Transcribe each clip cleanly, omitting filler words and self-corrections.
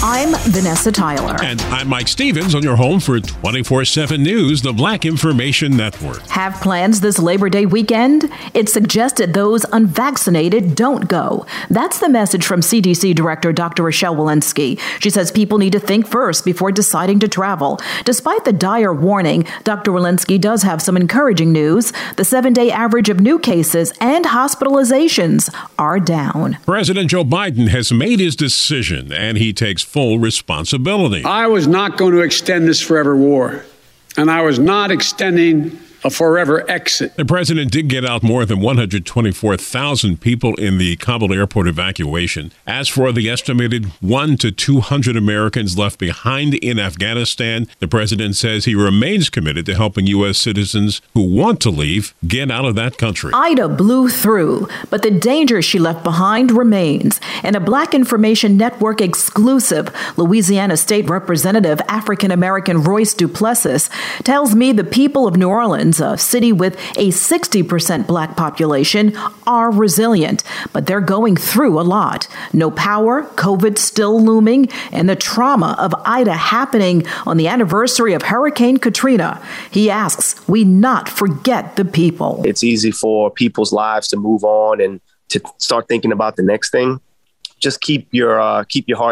I'm Vanessa Tyler. And I'm Mike Stevens on your home for 24/7 news, the Black Information Network. Have plans this Labor Day weekend? It's suggested those unvaccinated don't go. That's the message from CDC Director Dr. Rochelle Walensky. She says people need to think first before deciding to travel. Despite the dire warning, Dr. Walensky does have some encouraging news. The 7-day average of new cases and hospitalizations are down. President Joe Biden has made his decision, and he takes full responsibility. I was not going to extend this forever war, and I was not extending a forever exit. The president did get out more than 124,000 people in the Kabul airport evacuation. As for the estimated 100 to 200 Americans left behind in Afghanistan, the president says he remains committed to helping U.S. citizens who want to leave get out of that country. Ida blew through, but the danger she left behind remains. In a Black Information Network exclusive, Louisiana State Representative African-American Royce Duplessis tells me the people of New Orleans, a city with a 60% Black population, are resilient, but they're going through a lot. No power, COVID still looming, and the trauma of Ida happening on the anniversary of Hurricane Katrina. He asks we not forget the people. It's easy for people's lives to move on and to start thinking about the next thing. Just keep your heart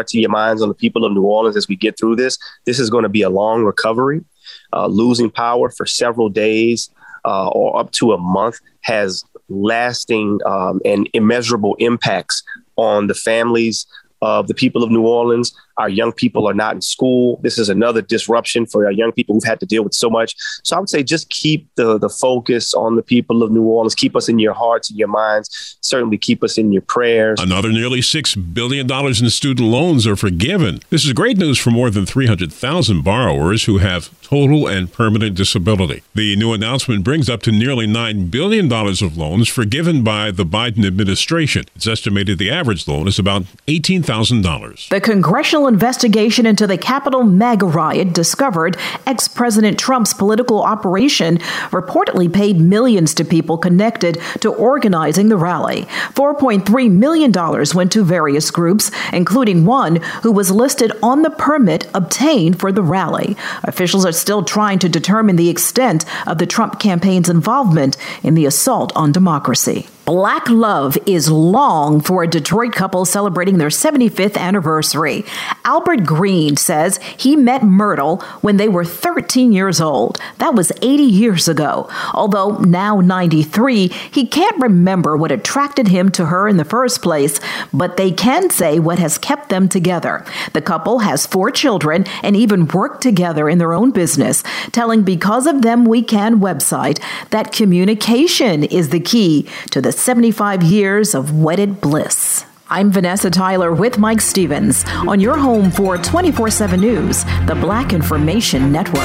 to your minds on the people of New Orleans as we get through this. This is going to be a long recovery. Losing power for several days or up to a month has lasting and immeasurable impacts on the families of the people of New Orleans. Our young people are not in school. This is another disruption for our young people who've had to deal with so much. So I would say just keep the focus on the people of New Orleans. Keep us in your hearts and your minds. Certainly keep us in your prayers. Another nearly $6 billion in student loans are forgiven. This is great news for more than 300,000 borrowers who have total and permanent disability. The new announcement brings up to nearly $9 billion of loans forgiven by the Biden administration. It's estimated the average loan is about $18,000. The congressional investigation into the Capitol MAGA riot discovered ex-President Trump's political operation reportedly paid millions to people connected to organizing the rally. $4.3 million went to various groups, including one who was listed on the permit obtained for the rally. Officials are still trying to determine the extent of the Trump campaign's involvement in the assault on democracy. Black love is long for a Detroit couple celebrating their 75th anniversary. Albert Green says he met Myrtle when they were 13 years old. That was 80 years ago. Although now 93, he can't remember what attracted him to her in the first place, but they can say what has kept them together. The couple has 4 children and even worked together in their own business, telling Because of Them We Can website that communication is the key to the 75 years of wedded bliss. I'm Vanessa Tyler with Mike Stevens on your home for 24/7 News, the Black Information Network.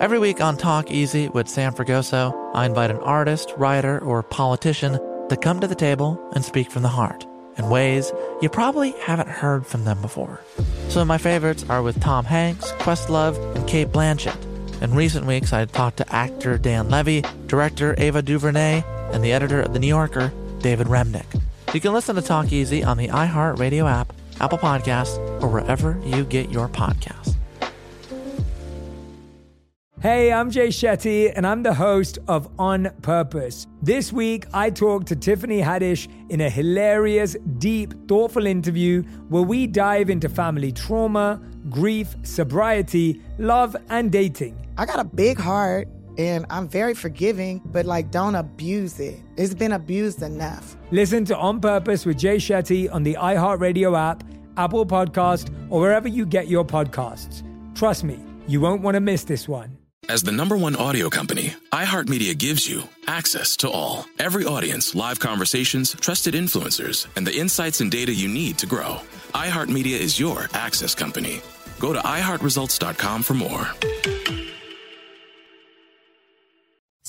Every week on Talk Easy with Sam Fragoso, I invite an artist, writer, or politician to come to the table and speak from the heart in ways you probably haven't heard from them before. Some of my favorites are with Tom Hanks, Questlove, and Cate Blanchett. In recent weeks, I had talked to actor Dan Levy, director Ava DuVernay, and the editor of The New Yorker, David Remnick. You can listen to Talk Easy on the iHeartRadio app, Apple Podcasts, or wherever you get your podcasts. Hey, I'm Jay Shetty, and I'm the host of On Purpose. This week, I talked to Tiffany Haddish in a hilarious, deep, thoughtful interview where we dive into family trauma, grief, sobriety, love, and dating. I got a big heart, and I'm very forgiving, but, don't abuse it. It's been abused enough. Listen to On Purpose with Jay Shetty on the iHeartRadio app, Apple Podcast, or wherever you get your podcasts. Trust me, you won't want to miss this one. As the #1 audio company, iHeartMedia gives you access to all. Every audience, live conversations, trusted influencers, and the insights and data you need to grow. iHeartMedia is your access company. Go to iHeartResults.com for more.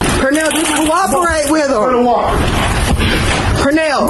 Pernell, just cooperate with her. Pernell,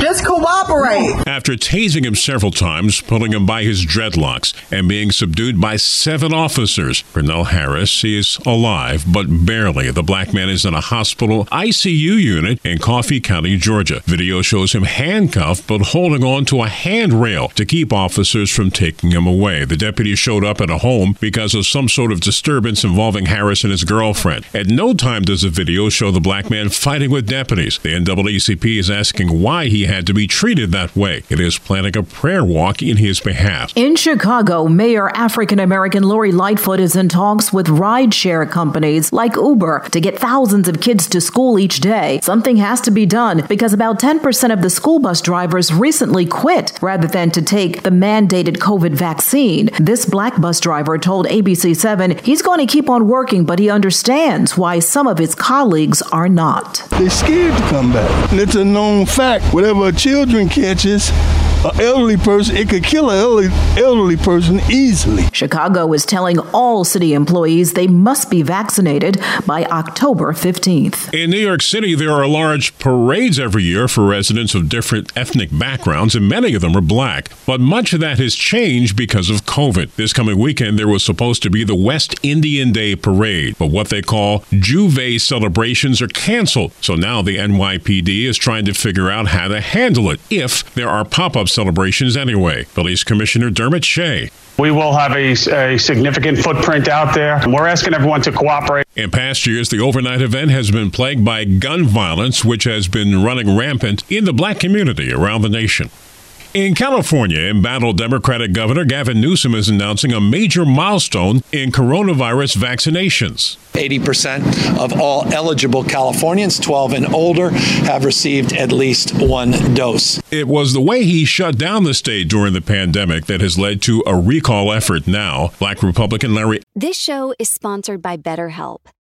just cooperate. After tasing him several times, pulling him by his dreadlocks, and being subdued by 7 officers, Pernell Harris is alive, but barely. The black man is in a hospital ICU unit in Coffee County, Georgia. Video shows him handcuffed, but holding on to a handrail to keep officers from taking him away. The deputy showed up at a home because of some sort of disturbance involving Harris and his girlfriend. At no time does the video show the black man fighting with deputies. The NAACP is asking why he had to be treated that way. It is planning a prayer walk in his behalf. In Chicago, Mayor African-American Lori Lightfoot is in talks with rideshare companies like Uber to get thousands of kids to school each day. Something has to be done because about 10% of the school bus drivers recently quit rather than to take the mandated COVID vaccine. This black bus driver told ABC7 he's going to keep on working, but he understands why some of his colleagues are not. They're scared to come back. And it's a known fact. Whatever children catches, an elderly person, it could kill an elderly person easily. Chicago is telling all city employees they must be vaccinated by October 15th. In New York City, there are large parades every year for residents of different ethnic backgrounds, and many of them are black. But much of that has changed because of COVID. This coming weekend, there was supposed to be the West Indian Day Parade, but what they call Juve celebrations are canceled. So now the NYPD is trying to figure out how to handle it, if there are pop-ups celebrations anyway. Police Commissioner Dermot Shea. We will have a significant footprint out there. We're asking everyone to cooperate. In past years, the overnight event has been plagued by gun violence, which has been running rampant in the black community around the nation. In California, embattled Democratic Governor Gavin Newsom is announcing a major milestone in coronavirus vaccinations. 80% of all eligible Californians 12 and older have received at least one dose. It was the way he shut down the state during the pandemic that has led to a recall effort now. Black Republican Larry. This show is sponsored by BetterHelp.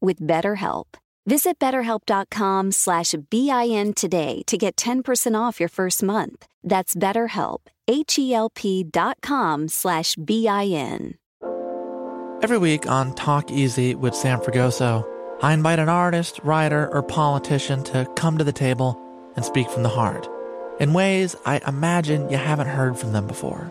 with BetterHelp. Visit BetterHelp.com/BIN today to get 10% off your first month. That's BetterHelp, HELP.com/BIN. Every week on Talk Easy with Sam Fragoso, I invite an artist, writer, or politician to come to the table and speak from the heart in ways I imagine you haven't heard from them before.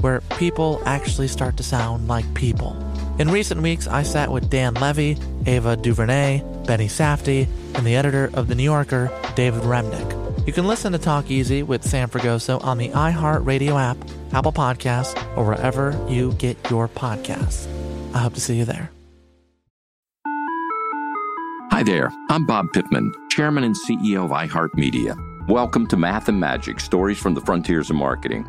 where people actually start to sound like people. In recent weeks, I sat with Dan Levy, Ava DuVernay, Benny Safdie, and the editor of The New Yorker, David Remnick. You can listen to Talk Easy with Sam Fragoso on the iHeartRadio app, Apple Podcasts, or wherever you get your podcasts. I hope to see you there. Hi there, I'm Bob Pittman, Chairman and CEO of iHeartMedia. Welcome to Math and Magic, Stories from the Frontiers of Marketing.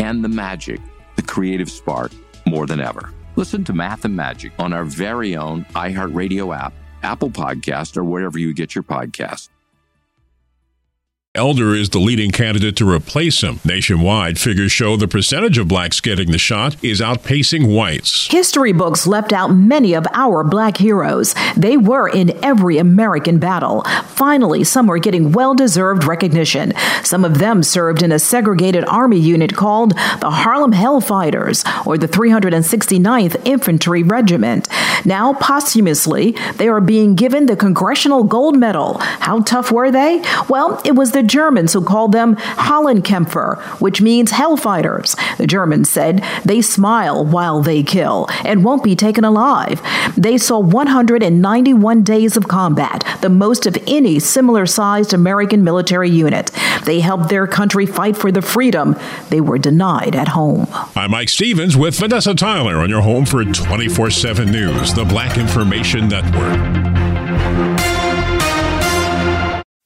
and the magic, the creative spark, more than ever. Listen to Math and Magic on our very own iHeartRadio app, Apple Podcast, or wherever you get your podcasts. Elder is the leading candidate to replace him. Nationwide, figures show the percentage of blacks getting the shot is outpacing whites. History books left out many of our black heroes. They were in every American battle. Finally, some are getting well-deserved recognition. Some of them served in a segregated army unit called the Harlem Hellfighters or the 369th Infantry Regiment. Now, posthumously, they are being given the Congressional Gold Medal. How tough were they? Well, it was the Germans who called them Hallenkämpfer, which means hellfighters. The Germans said they smile while they kill and won't be taken alive. They saw 191 days of combat, the most of any similar-sized American military unit. They helped their country fight for the freedom they were denied at home. I'm Mike Stevens with Vanessa Tyler on your home for 24/7 News, the Black Information Network.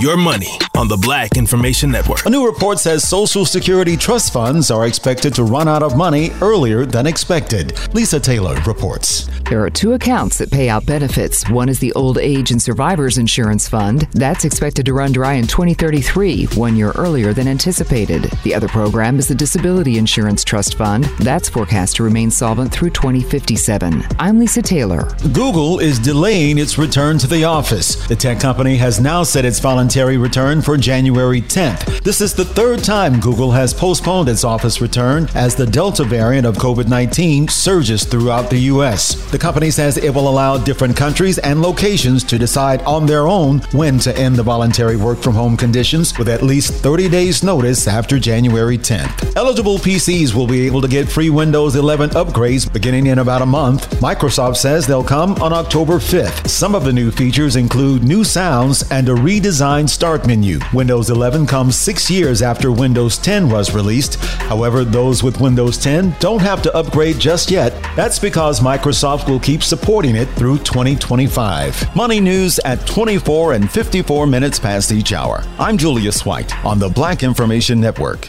Your money on the Black Information Network. A new report says Social Security trust funds are expected to run out of money earlier than expected. Lisa Taylor reports. There are two accounts that pay out benefits. One is the Old Age and Survivors Insurance Fund. That's expected to run dry in 2033, 1 year earlier than anticipated. The other program is the Disability Insurance Trust Fund. That's forecast to remain solvent through 2057. I'm Lisa Taylor. Google is delaying its return to the office. The tech company has now said it's volunteering voluntary return for January 10th. This is the third time Google has postponed its office return as the Delta variant of COVID-19 surges throughout the U.S. The company says it will allow different countries and locations to decide on their own when to end the voluntary work-from-home conditions with at least 30 days' notice after January 10th. Eligible PCs will be able to get free Windows 11 upgrades beginning in about a month. Microsoft says they'll come on October 5th. Some of the new features include new sounds and a redesigned start menu. Windows 11 comes 6 years after Windows 10 was released. However, those with Windows 10 don't have to upgrade just yet. That's because Microsoft will keep supporting it through 2025. Money news at 24 and 54 minutes past each hour. I'm Julius White on the Black Information Network.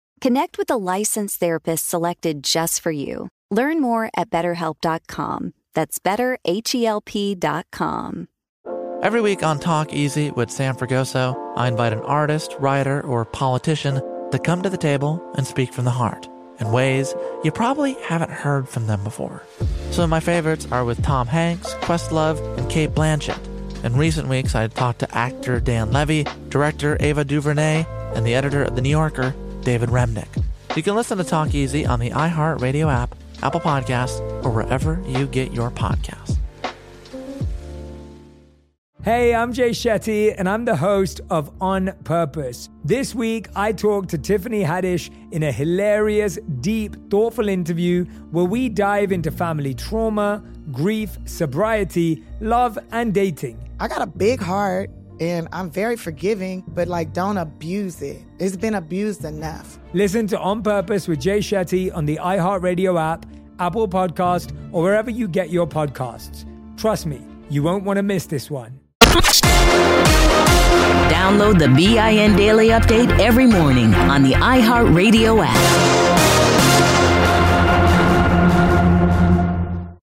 Connect with a licensed therapist selected just for you. Learn more at BetterHelp.com. That's BetterHelp.com. Every week on Talk Easy with Sam Fragoso, I invite an artist, writer, or politician to come to the table and speak from the heart in ways you probably haven't heard from them before. Some of my favorites are with Tom Hanks, Questlove, and Cate Blanchett. In recent weeks, I talked to actor Dan Levy, director Ava DuVernay, and the editor of The New Yorker, David Remnick. You can listen to Talk Easy on the iHeartRadio app, Apple Podcasts, or wherever you get your podcasts. Hey, I'm Jay Shetty, and I'm the host of On Purpose. This week, I talked to Tiffany Haddish in a hilarious, deep, thoughtful interview where we dive into family trauma, grief, sobriety, love, and dating. I got a big heart. And I'm very forgiving, but don't abuse it. It's been abused enough. Listen to On Purpose with Jay Shetty on the iHeartRadio app, Apple Podcast, or wherever you get your podcasts. Trust me, you won't want to miss this one. Download the BIN Daily Update every morning on the iHeartRadio app.